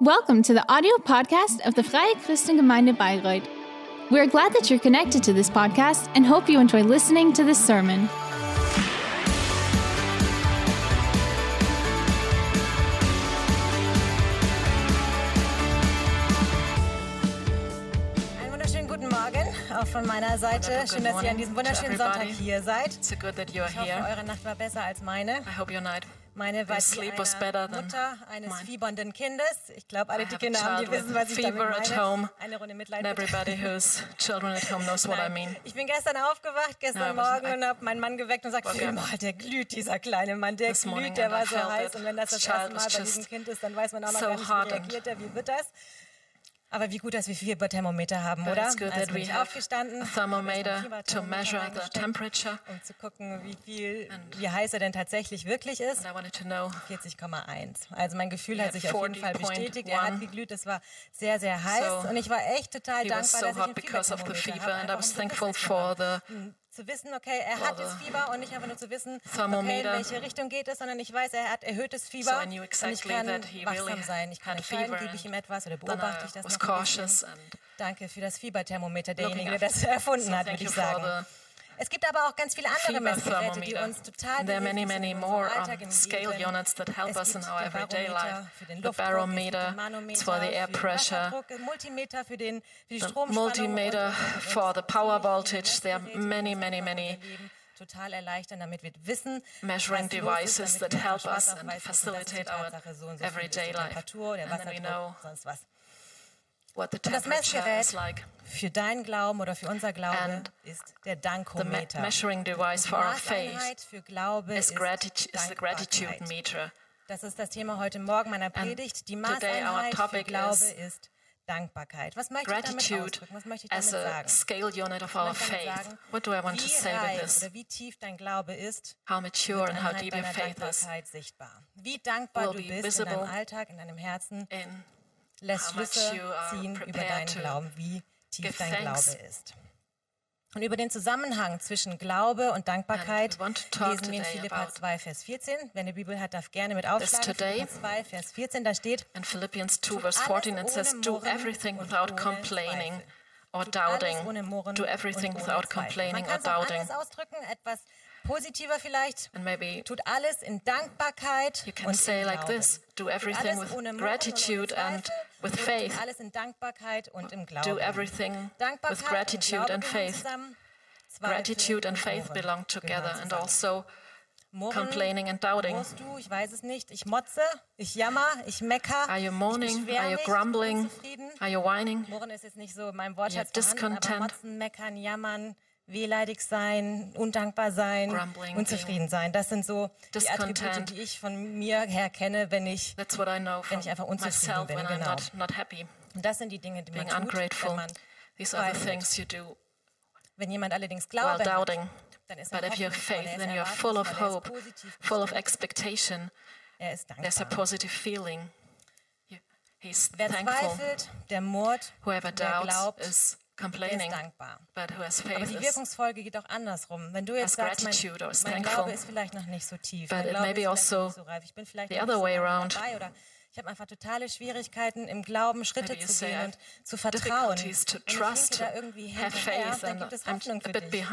Welcome to the audio podcast of the Freie Christengemeinde Bayreuth. We are glad that you're connected to this podcast and hope you enjoy listening to this sermon. Einen wunderschönen guten Morgen auch von meiner Seite. Schön, dass ihr an diesem wunderschönen Sonntag hier seid. It's good that you are here. Ich hoffe, eure Nacht war besser als meine. I hope your night. Meine war die einer Mutter eines fiebernden Kindes. Ich glaube, alle, die Kinder haben, die wissen, was ich damit meine. Eine Runde Mitleid. Everybody who's children at home knows what I mean. Ich bin gestern aufgewacht, gestern Morgen, und habe meinen Mann geweckt und sagte, der glüht, dieser kleine Mann, der glüht, der war so heiß. Und wenn das erste Mal bei diesem Kind ist, dann weiß man auch noch gar nicht, wie reagiert er, wie wird das. Aber wie gut, dass wir viel Thermometer haben, oder? It's good that we have a thermometer to measure the temperature. Um zu gucken, wie heiß er denn tatsächlich wirklich ist. 40,1. Also mein Gefühl hat sich auf jeden Fall bestätigt. Er hat geglüht, es war sehr, sehr heiß. Und ich war echt total dankbar, dass ich ein Fieberthermometer habe. Zu wissen, okay, er hat das Fieber, und nicht einfach nur zu wissen, okay, in welche Richtung geht es, sondern ich weiß, er hat erhöhtes Fieber, und ich kann wachsam sein. Ich kann entscheiden, gebe ich ihm etwas oder beobachte ich das noch ein bisschen. Danke für das Fieberthermometer, derjenige, der das erfunden hat, würde ich sagen. Es gibt aber auch ganz viele andere Messgeräte, die uns total behilflich sind in unserem Alltag im Leben. Es gibt Barometer für den Luftdruck, Manometer für den Wasserdruck, Multimeter für die Stromspannung. Multimeter for the power voltage. There are many total erleichtern, damit wir wissen, measuring devices that help us and facilitate our everyday life. And then we know what the temperature is like. Für deinen Glauben oder für unser Glaube ist der Dankometer. The measuring device for our faith is the gratitude meter. Das ist das Thema heute Morgen meiner Predigt. Die Maßeinheit für Glaube ist Dankbarkeit. Was möchte ich damit ausdrücken? Was möchte ich damit sagen? Scale unit of our faith. What do I want to say with this? Wie tief dein Glaube ist, how mature and how deep your faith is, wie dankbar du bist in deinem Alltag, in deinem Herzen, lässt Schlüsse ziehen über deinen Glauben, wie tief dein Glaube ist. Und über den Zusammenhang zwischen Glaube und Dankbarkeit lesen wir in Philipper 2, Vers 14. Wer eine Bibel hat, darf gerne mit aufschlagen. Philipper 2, Vers 14, da steht, in Philippians 2, Vers 14, it says, do everything without complaining or doubting. Do everything without complaining or doubting. Man kann es ausdrücken, etwas positiver vielleicht. Tut alles in Dankbarkeit und say like this, do everything with gratitude and with faith. Alles in Dankbarkeit und im Glauben. Do everything with gratitude and faith. Gratitude and faith belong together, and also complaining and doubting. Ich weiß es nicht, ich motze, ich jammer, ich mecker. Are you moaning? Are you grumbling? Are you whining? Murren ist jetzt nicht so in meinem Wortschatz vorhanden, aber motzen, meckern, jammern, wehleidig sein, undankbar sein, unzufrieden sein. Das sind so die Attribute, die ich von mir her kenne, wenn ich einfach unzufrieden bin. Genau. Not happy. Und das sind die Dinge, die man tut, wenn man zweifelt. Wenn jemand allerdings glaubt, dann ist er full of hope, full of expectation. Er ist dankbar. There's a positive feeling. He's thankful. Whoever doubts is complaining, but who has faith. Aber die Wirkungsfolge geht auch andersrum. Wenn du jetzt sagst, mein Glaube ist vielleicht noch nicht so tief, mein Glaube ist also nicht so reif, ich bin vielleicht the other way around. Oder ich habe einfach totale Schwierigkeiten im Glauben, Schritte zu gehen und zu vertrauen. To trust, da irgendwie hinterher, dann gibt es Hoffnung für dich.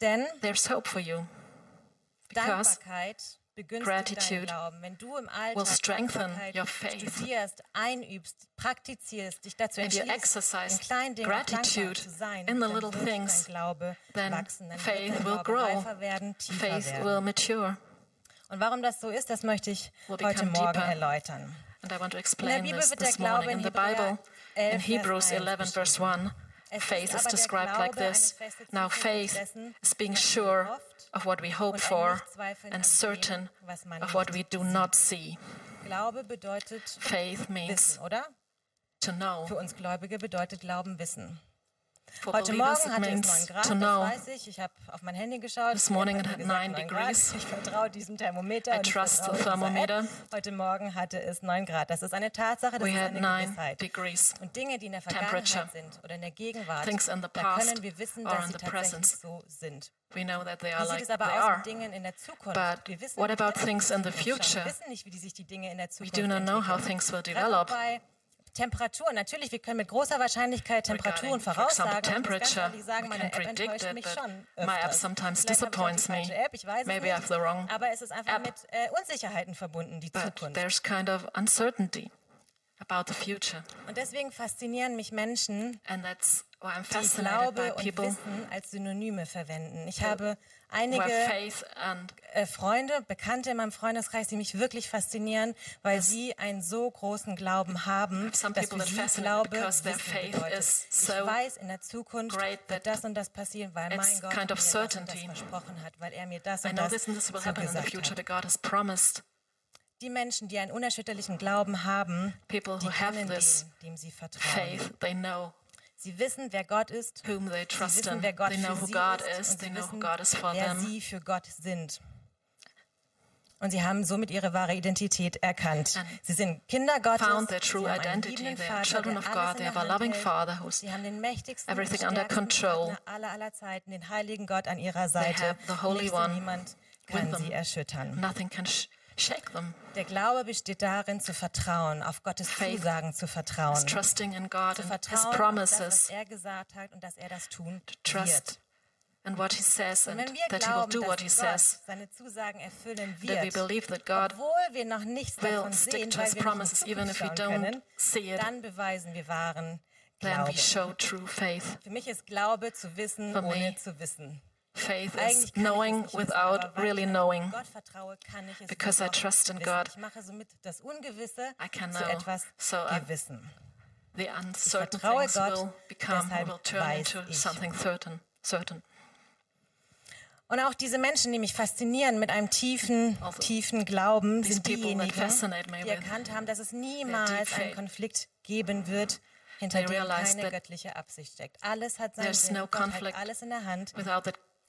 Denn there's hope for you. Dankbarkeit begünstigt deinen Glauben. Wenn du im Alltag studierst, einübst, praktizierst, dich dazu entschließt, in kleinen Dingen dankbar zu sein, dann wird dein Glaube wachsen, dann wird dein Glaube reifer werden, tiefer werden. Und warum das so ist, das möchte ich heute Morgen erläutern. In der Bibel wird der Glaube in Hebrews 11, Vers 1, faith is described like this. Now faith is being sure of what we hope for and certain of what we do not see. Faith means to know. Für uns Gläubige bedeutet Glauben wissen. Heute Morgen hatte es 9 Grad, das weiß ich. Ich habe auf mein Handy geschaut. This morning it had 9 degrees. Ich vertraue diesem Thermometer. I trust the thermometer. Heute Morgen hatte es 9 Grad. Das ist eine Tatsache, das ist eine Gewissheit. Und Dinge, die in der Vergangenheit sind oder in der Gegenwart, da können wir wissen, dass sie tatsächlich so sind. We know that they are like they are. But what about things in the future? We do not know how things will develop. Temperaturen, natürlich, wir können mit großer Wahrscheinlichkeit Temperaturen voraussagen. Ich sagen, meine App enttäuscht mich schon öfter. Ich weiß es nicht, aber es ist einfach mit Unsicherheiten verbunden, die Zukunft. Kind of uncertainty about the future. Und deswegen faszinieren mich Menschen, die Glaube und Wissen als Synonyme verwenden. Ich habe einige Freunde, Bekannte in meinem Freundeskreis, die mich wirklich faszinieren, weil sie einen so großen Glauben haben, dass für sie Glaube Wissen bedeutet. Ich weiß, in der Zukunft wird das und das passieren, weil mein Gott mir das und das versprochen hat, weil er mir das und das zugesagt hat. Die Menschen, die einen unerschütterlichen Glauben haben, die kennen den, dem sie vertrauen. Sie wissen, wer Gott ist. Sie wissen, wer Gott für sie ist. Sie wissen, wer sie für Gott sind. Und sie haben somit ihre wahre Identität erkannt. Sie sind Kinder Gottes. Sie haben einen liebenden Vater, der alles in der Hand hält. Sie haben den mächtigsten, stärksten Partner aller Zeiten, den heiligen Gott an ihrer Seite. Niemand kann sie erschüttern. Der Glaube besteht darin, zu vertrauen, auf Gottes Zusagen zu vertrauen. Zu vertrauen, auf das, was er gesagt hat und dass er das tun wird. And what he says, and that he will do what he says. That we believe that God will stick to his promises, even if we don't see it. Dann beweisen wir wahren Glauben. Then we show true faith. Für mich ist Glaube zu wissen, ohne zu wissen. Faith is knowing without really knowing, because I trust in God. I can know, so the uncertain things will turn into something certain. Und auch diese Menschen, die mich faszinieren mit einem tiefen Glauben, sind diejenigen, die erkannt haben, dass es niemals einen Konflikt geben wird, hinter dem keine göttliche Absicht steckt. Alles hat seinen Sinn, Gott hat alles in der Hand.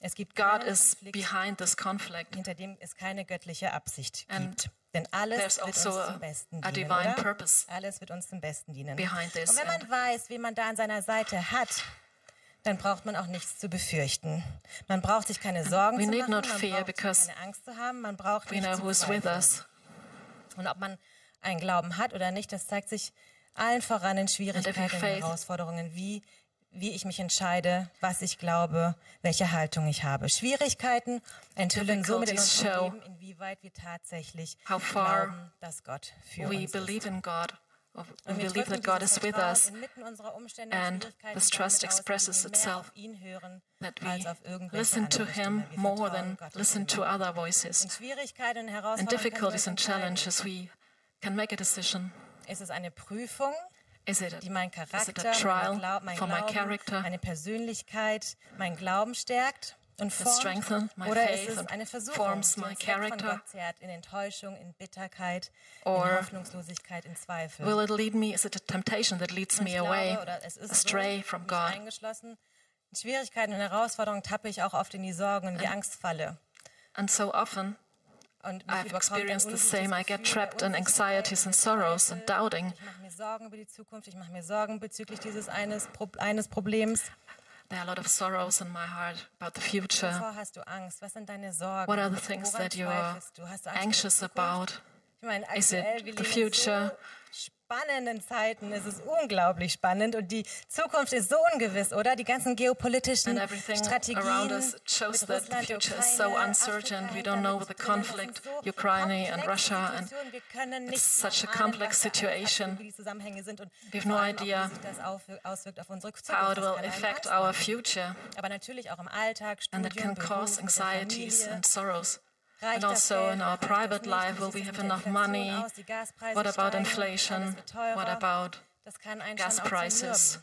Es gibt God is behind this conflict. Hinter dem es keine göttliche Absicht gibt. Denn alles wird uns zum Besten dienen, oder? Alles wird uns zum Besten dienen. Und wenn man weiß, wen man da an seiner Seite hat, dann braucht man auch nichts zu befürchten. Man braucht sich keine Sorgen zu machen, man braucht keine Angst zu haben, man braucht nichts zu zweifeln. Und ob man einen Glauben hat oder nicht, das zeigt sich allen voran in Schwierigkeiten und Herausforderungen, wie ich mich entscheide, was ich glaube, welche Haltung ich habe. Schwierigkeiten enthüllen somit in unserem Leben, inwieweit wir tatsächlich glauben, dass Gott für uns ist. Und wir drücken dieses Vertrauen inmitten unserer Umstände und Schwierigkeiten mehr auf ihn hören, als auf irgendwelche andere Stimme. Wir vertrauen Gott mehr. In Schwierigkeiten und Herausforderungen ist es eine Prüfung, die mein Charakter, mein Glauben, meine Persönlichkeit, mein Glauben stärkt und formt, oder ist es eine Versuchung, die uns von Gott zerrt, in Enttäuschung, in Bitterkeit, in Hoffnungslosigkeit, in Zweifel. Will it lead me? Is it a temptation that leads me away, astray from God? In Schwierigkeiten und Herausforderungen tappe ich auch oft in die Sorgen und die Angstfalle. And so often I've experienced the same. I get trapped in anxieties and sorrows and doubting. Ich mache mir Sorgen bezüglich dieses eines Problems. There are a lot of sorrows in my heart about the future. Wovor hast du Angst? Was sind deine Sorgen? What are the things that you are anxious about? Is it the future? Spannenden Zeiten, es ist unglaublich spannend und die Zukunft ist so ungewiss, oder? Die ganzen geopolitischen Strategien around us shows that the future is so uncertain. We don't know the conflict, Ukraine and Russia, and it's such a complex situation. We have no idea how it will affect our future, and that can cause anxieties and sorrows. And also in our private life, will we have enough money? What about inflation? What about gas prices?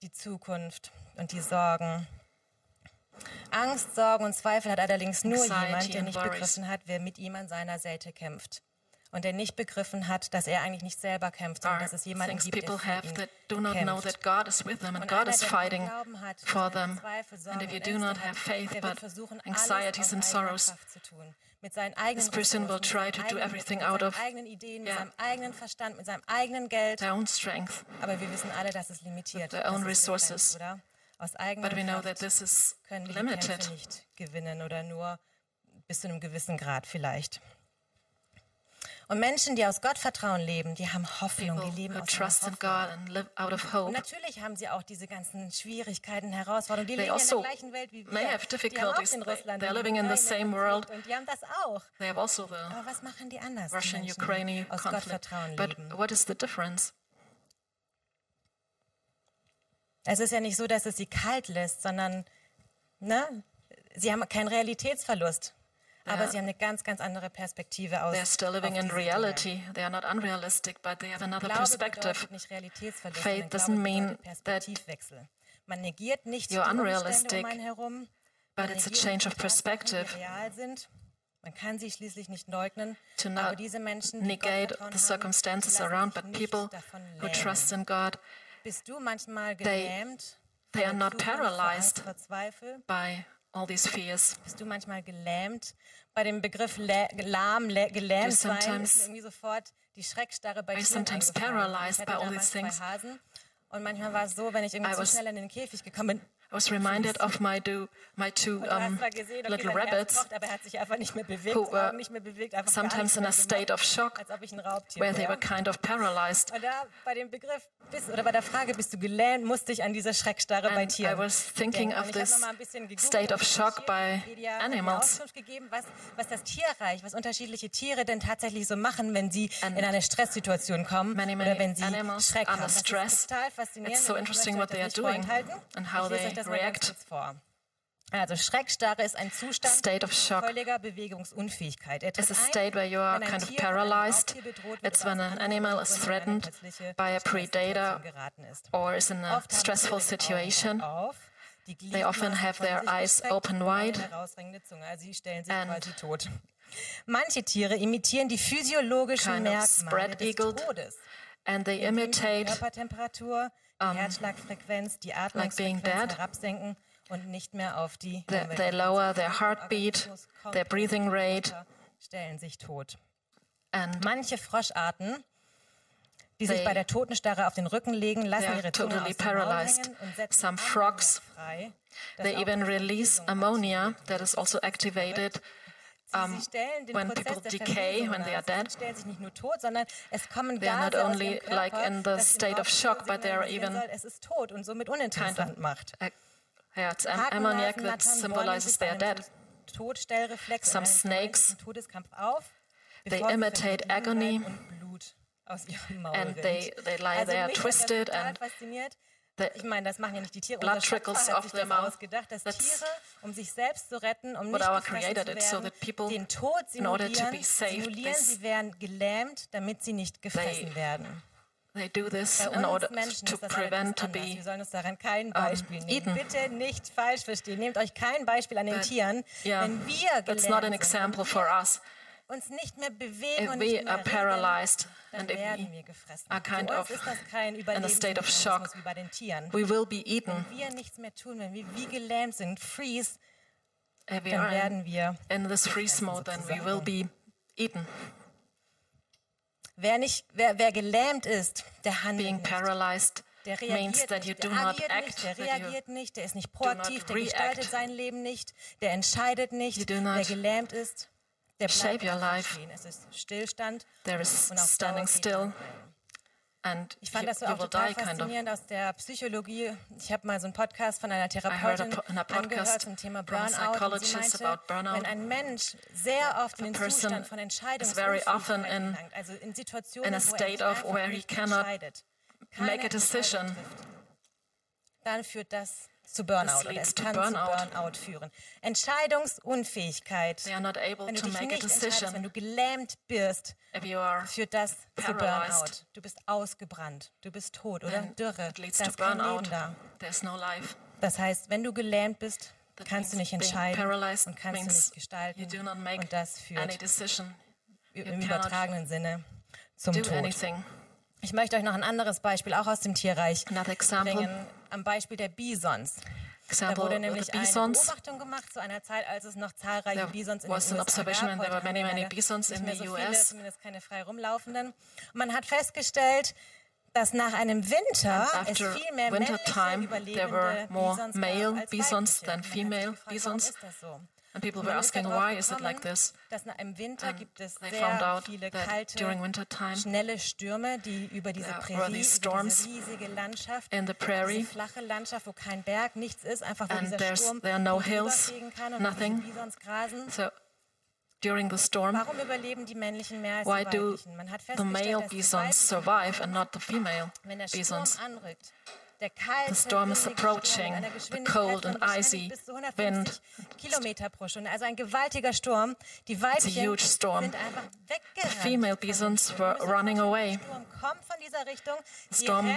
Die Zukunft und die Sorgen. Angst, Sorgen und Zweifel hat allerdings nur jemand, der nicht begriffen hat, wer mit ihm an seiner Seite kämpft. und der nicht begriffen hat, dass er eigentlich nicht selber kämpft, sondern dass es jemanden gibt, der für ihn kämpft. Und einer, der den Glauben hat, Zweifel, Sorgen und Ängste, der wird versuchen, alles aus eigener Kraft zu tun. Mit seinen eigenen Ressourcen, mit seinen eigenen Ideen, mit seinem eigenen Verstand, mit seinem eigenen Geld. Aber wir wissen alle, dass es limitiert ist, oder? Aus eigener Kraft können wir die Kämpfe nicht gewinnen oder nur bis zu einem gewissen Grad vielleicht. Und Menschen, die aus Gottvertrauen leben, die haben Hoffnung, die leben aus Hoffnung. Und natürlich haben sie auch diese ganzen Schwierigkeiten, Herausforderungen. Die leben in der gleichen Welt wie wir. Die haben auch in Russland und die haben das auch. Aber was machen die anders, die Menschen, die aus Gottvertrauen leben? But what is the difference? Es ist ja nicht so, dass es sie kalt lässt, sondern sie haben keinen Realitätsverlust. Aber sie haben eine ganz, ganz andere Perspektive aus. They're still living in reality. They are not unrealistic, but they have another perspective. Faith doesn't mean that you're unrealistic, but it's a change of perspective. Man kann sie schließlich nicht leugnen, aber diese Menschen, die Gott vertrauen, lassen sich nicht davon lähmen. Bist du manchmal gelähmt? They are not paralyzed by all these fears. Bist du manchmal gelähmt? Bei dem Begriff gelähmt sein ist irgendwie sofort die Schreckstarre bei Tieren eingefallen. Ich hatte damals zwei Hasen und manchmal war es so, wenn ich irgendwie zu schnell in den Käfig gekommen bin. I was reminded of my two little rabbits who were sometimes in a state of shock where they were kind of paralyzed. And I was thinking of this state of shock by animals. Was unterschiedliche Tiere denn tatsächlich so machen, wenn sie in eine Stresssituation kommen oder wenn sie Schreck haben. It's so interesting what they are doing and how they react. Also Schreckstarre ist ein Zustand völliger Bewegungsunfähigkeit. It's a state where you are kind of paralyzed. It's when an animal is threatened by a predator or is in a stressful situation. They often have their eyes open wide and manche Tiere imitieren die physiologischen Merkmale des Todes. And they imitate Herzschlagfrequenz, die Atmungsfrequenz herabsenken und nicht mehr auf die Umwelt. They lower their heartbeat, their breathing rate, stellen sich tot. And manche Froscharten, die sich bei der Totenstarre auf den Rücken legen, lassen ihre Zunge aus dem Maul hängen und setzen Ammoniak frei. They even release ammonia that is also activated. When people decay, when they are dead, they are not only like in the state of shock, but they are even kind of it's ammoniac that symbolizes they are dead. Some snakes, they imitate agony, and they lie there twisted and das machen ja nicht die Tiere. Blood trickles off their mouth. Dass Tiere, um sich selbst zu retten, um nicht gefressen zu werden, den Tod simulieren, sie werden gelähmt, damit sie nicht gefressen werden. They do this in order to prevent to be eaten. Wir sollen uns daran kein Beispiel nehmen. Bitte nicht falsch verstehen. Nehmt euch kein Beispiel an den Tieren, wenn wir gelähmt sind. Uns nicht mehr bewegen und nicht mehr reden, dann werden wir gefressen. Für uns ist das kein Überlebensmechanismus wie bei den Tieren. Wenn wir nichts mehr tun, wenn wir wie gelähmt sind, freeze, dann werden wir gefressen. Wer gelähmt ist, der handelt nicht. Der reagiert nicht, der ist nicht proaktiv, der gestaltet sein Leben nicht, der entscheidet nicht, wer gelähmt ist. Shape your life. There is standing still, and ich fand das so auch total faszinierend aus der Psychologie. Ich habe mal so einen Podcast von einer Therapeutin angehört zum Thema Burnout. Und sie meinte, wenn ein Mensch sehr oft in den Zustand von Entscheidungsunfähigkeit gelangt, also in Situationen, wo er einfach nicht entscheidet, keine Entscheidung trifft, dann führt das zu Burnout, oder es kann zu Burnout führen. Entscheidungsunfähigkeit, wenn du dich nicht entscheidest, wenn du gelähmt bist, führt das zu Burnout. Du bist ausgebrannt, du bist tot oder Dürre, da ist kein Leben da. Das heißt, wenn du gelähmt bist, kannst du nicht entscheiden und kannst du nicht gestalten und das führt im übertragenen Sinne zum Tod. Ich möchte euch noch ein anderes Beispiel, auch aus dem Tierreich, bringen. Am Beispiel der Bisons. Da wurde nämlich eine Beobachtung gemacht zu einer Zeit, als es noch zahlreiche Bisons in den USA gab. Heute nicht mehr so viele, zumindest keine frei rumlaufenden. Man hat festgestellt, dass nach einem Winter es viel mehr männliche überlebende Bisons gab als weibliche. Ist das so? And people were asking, why is it like this? And they found out that during winter time there were these storms in the prairie, and there are no hills, nothing. So during the storm, why do the male bisons survive and not the female bisons? The storm is approaching, the cold and icy wind. Also ein gewaltiger Sturm. Die Weibchen sind einfach weggerannt. The female bisons were running away. The storm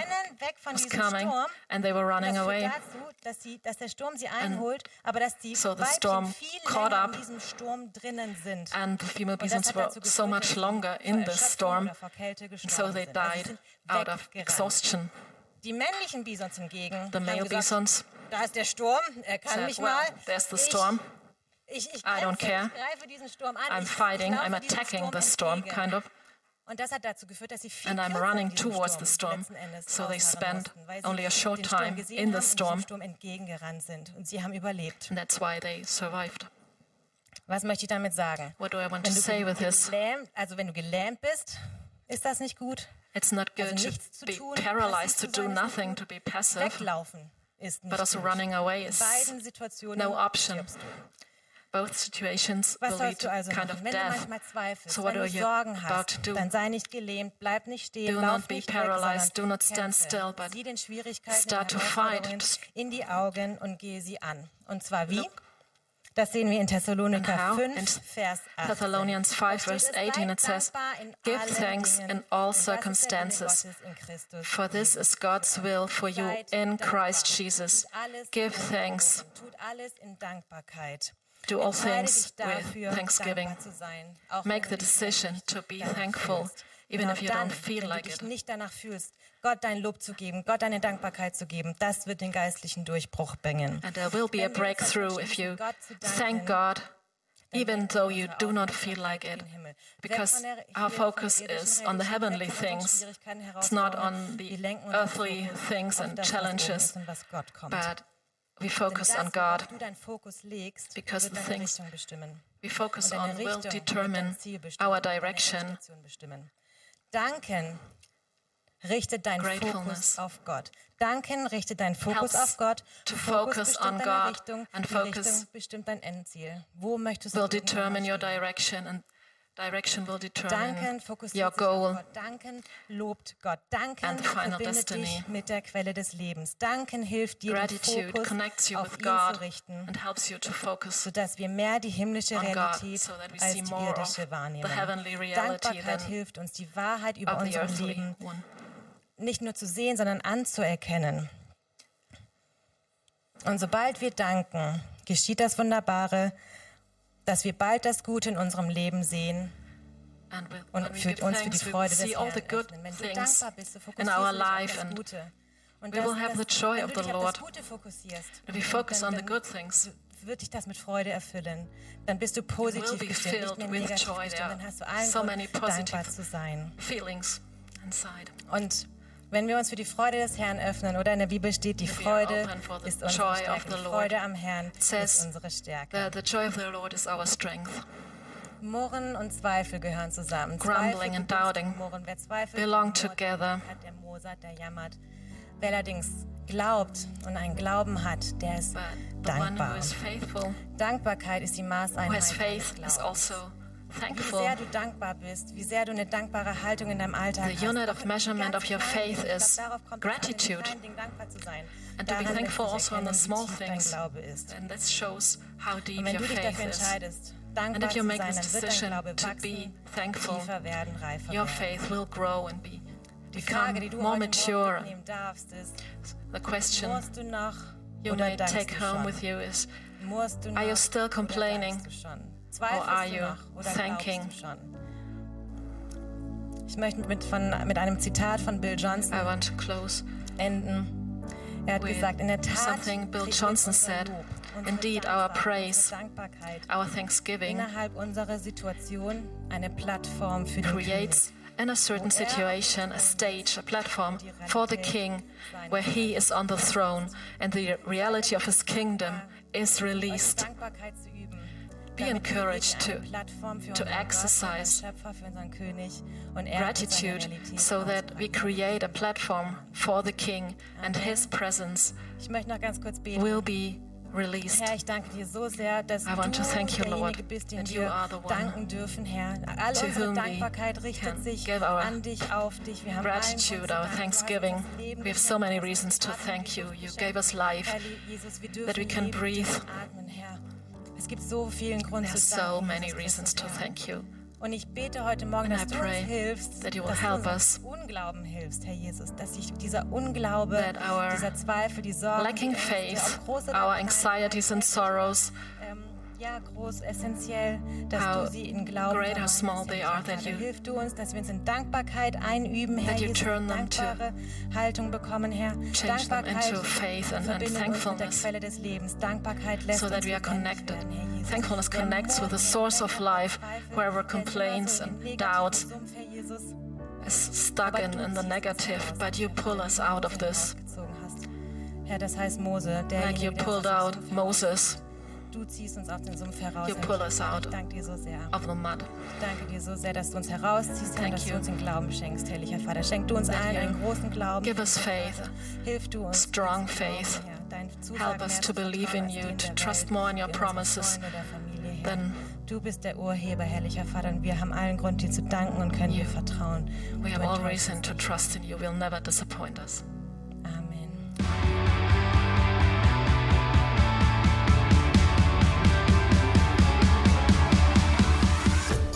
was coming and they were running away. And so the storm caught up and the female bisons were so much longer in this storm, and so they died out of exhaustion. Die männlichen Bisons hingegen, the male Bisons, da ist der Sturm, er kann mich mal. There's the storm. I don't care. I'm fighting. I'm attacking the storm, kind of. Und das hat dazu geführt, dass sie viel Zeit so they spent only a short time in the storm. Entgegengerannt sind und sie haben überlebt. And that's why they survived. Was möchte ich damit sagen? What do I want to say with this? Wenn du gelähmt bist, ist das nicht gut. It's not good to be paralyzed, to do nothing, to be passive. But also running away is no option. Both situations will lead to kind of death. So what are you about to do? Do not be paralyzed, do not stand still, but start to fight. Look. Das sehen wir in Thessaloniker 5, Vers 8. Thessalonians 5, verse 18, it says, "Give thanks in all circumstances, for this is God's will for you in Christ Jesus. Give thanks." Do all things with thanksgiving. Make the decision to be thankful, even if you don't feel like it. Gott dein Lob zu geben, Gott deine Dankbarkeit zu geben, das wird den geistlichen Durchbruch bringen. And there will be a breakthrough if you thank God, even though you do not feel like it, because our focus is on the heavenly things. It's not on the earthly things and challenges, but we focus on God, because the things we focus on will determine our direction. Danken. Richtet deinen Fokus auf Gott. Danken, richte deinen Fokus auf Gott. Fokus bestimmt deine Richtung. Die Richtung bestimmt dein Endziel. Wo möchtest du determine your direction, and direction will determine your goal. Danken lobt Gott. Danken verbindet dich mit der Quelle des Lebens. Danken hilft dir, den Fokus auf ihn zu richten, sodass wir mehr die himmlische Realität als die irdische wahrnehmen. Dankbarkeit hilft uns, die Wahrheit über unser Leben nicht nur zu sehen, sondern anzuerkennen. Und sobald wir danken, geschieht das Wunderbare, dass wir bald das Gute in unserem Leben sehen und für uns für die Freude des Herrn öffnen. Wenn du dankbar bist, so fokussierst du dich auf das Gute. Und wenn du dich auf das Gute fokussierst, wird dich das mit Freude erfüllen. Dann bist du positiv gestimmt, nicht mehr negativ gestimmt. Dann hast du allen Grund, dankbar zu sein. Und wenn wir uns für die Freude des Herrn öffnen, oder in der Bibel steht, die Freude ist unsere Stärke, die Freude am Herrn ist unsere Stärke. Murren und Zweifel gehören zusammen. Grumbling and doubting belong together. Der Moser, der jammert. Wer allerdings glaubt und einen Glauben hat, der ist dankbar. Dankbarkeit ist die Maßeinheit des Glaubens. Wie sehr du dankbar bist, wie sehr du eine dankbare Haltung in deinem Alltag hast. The unit of measurement of your faith is gratitude. And to be thankful also in the small things. And that shows how deep your faith is. And if you make this decision to be thankful, your faith will grow and become more mature. The question you may take home with you is, are you still complaining? Or are you thanking? Ich möchte mit einem Zitat von Bill Johnson enden. Er hat gesagt, in der Tat, Bill Johnson said, indeed, our praise, our thanksgiving creates in a certain situation, a stage, a platform for the King, where he is on the throne and the reality of his kingdom is released. Be encouraged to exercise gratitude so that we create a platform for the King and his presence will be released. Herr, ich danke dir so sehr, dass I want to thank you, Lord, that you are the one dürfen, Herr. All to whom we can give our gratitude, our thanksgiving. We have so many reasons to thank you. You gave us life, that we can breathe. There are so many reasons to thank you. Und ich bete heute Morgen, dass du uns hilfst, dass du uns Unglauben hilfst, Herr Jesus, dass sich dieser Unglaube, dieser Zweifel, die Sorgen, lacking faith, our anxieties and sorrows, groß, essentiell, dass du sie in Glauben verwandelst. Hilf du uns, dass wir uns in Dankbarkeit einüben, Herr Jesus, dankbare Haltung bekommen, Herr. Dankbarkeit verbindet uns mit der Quelle des Lebens. Dankbarkeit lässt uns lebendig werden, Herr Jesus. Thankfulness connects with the source of life, whoever complains and doubts is stuck in the negative, but you pull us out of this. Herr, das heißt Mose, like you pulled out Moses. Du ziehst uns aus dem Sumpf heraus. You pull us out of the mud. Ich danke dir so sehr, dass du uns herausziehst, Herr, dass du uns den Glauben schenkst, herrlicher Vater. Schenk du uns allen einen großen Glauben. Give us faith, hilf du uns, strong faith. Help us to believe in you, to trust more in your promises. Denn du bist der Urheber, herrlicher Vater, und wir haben allen Grund, dir zu danken und können dir vertrauen. We have all reason to trust in you. You'll never disappoint us.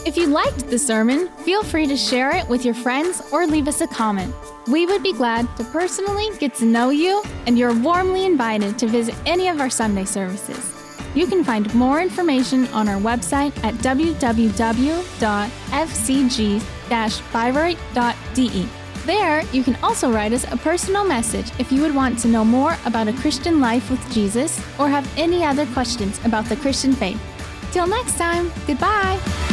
If you liked the sermon, feel free to share it with your friends or leave us a comment. We would be glad to personally get to know you, and you're warmly invited to visit any of our Sunday services. You can find more information on our website at www.fcg-bayreuth.de. There, you can also write us a personal message if you would want to know more about a Christian life with Jesus or have any other questions about the Christian faith. Till next time, goodbye!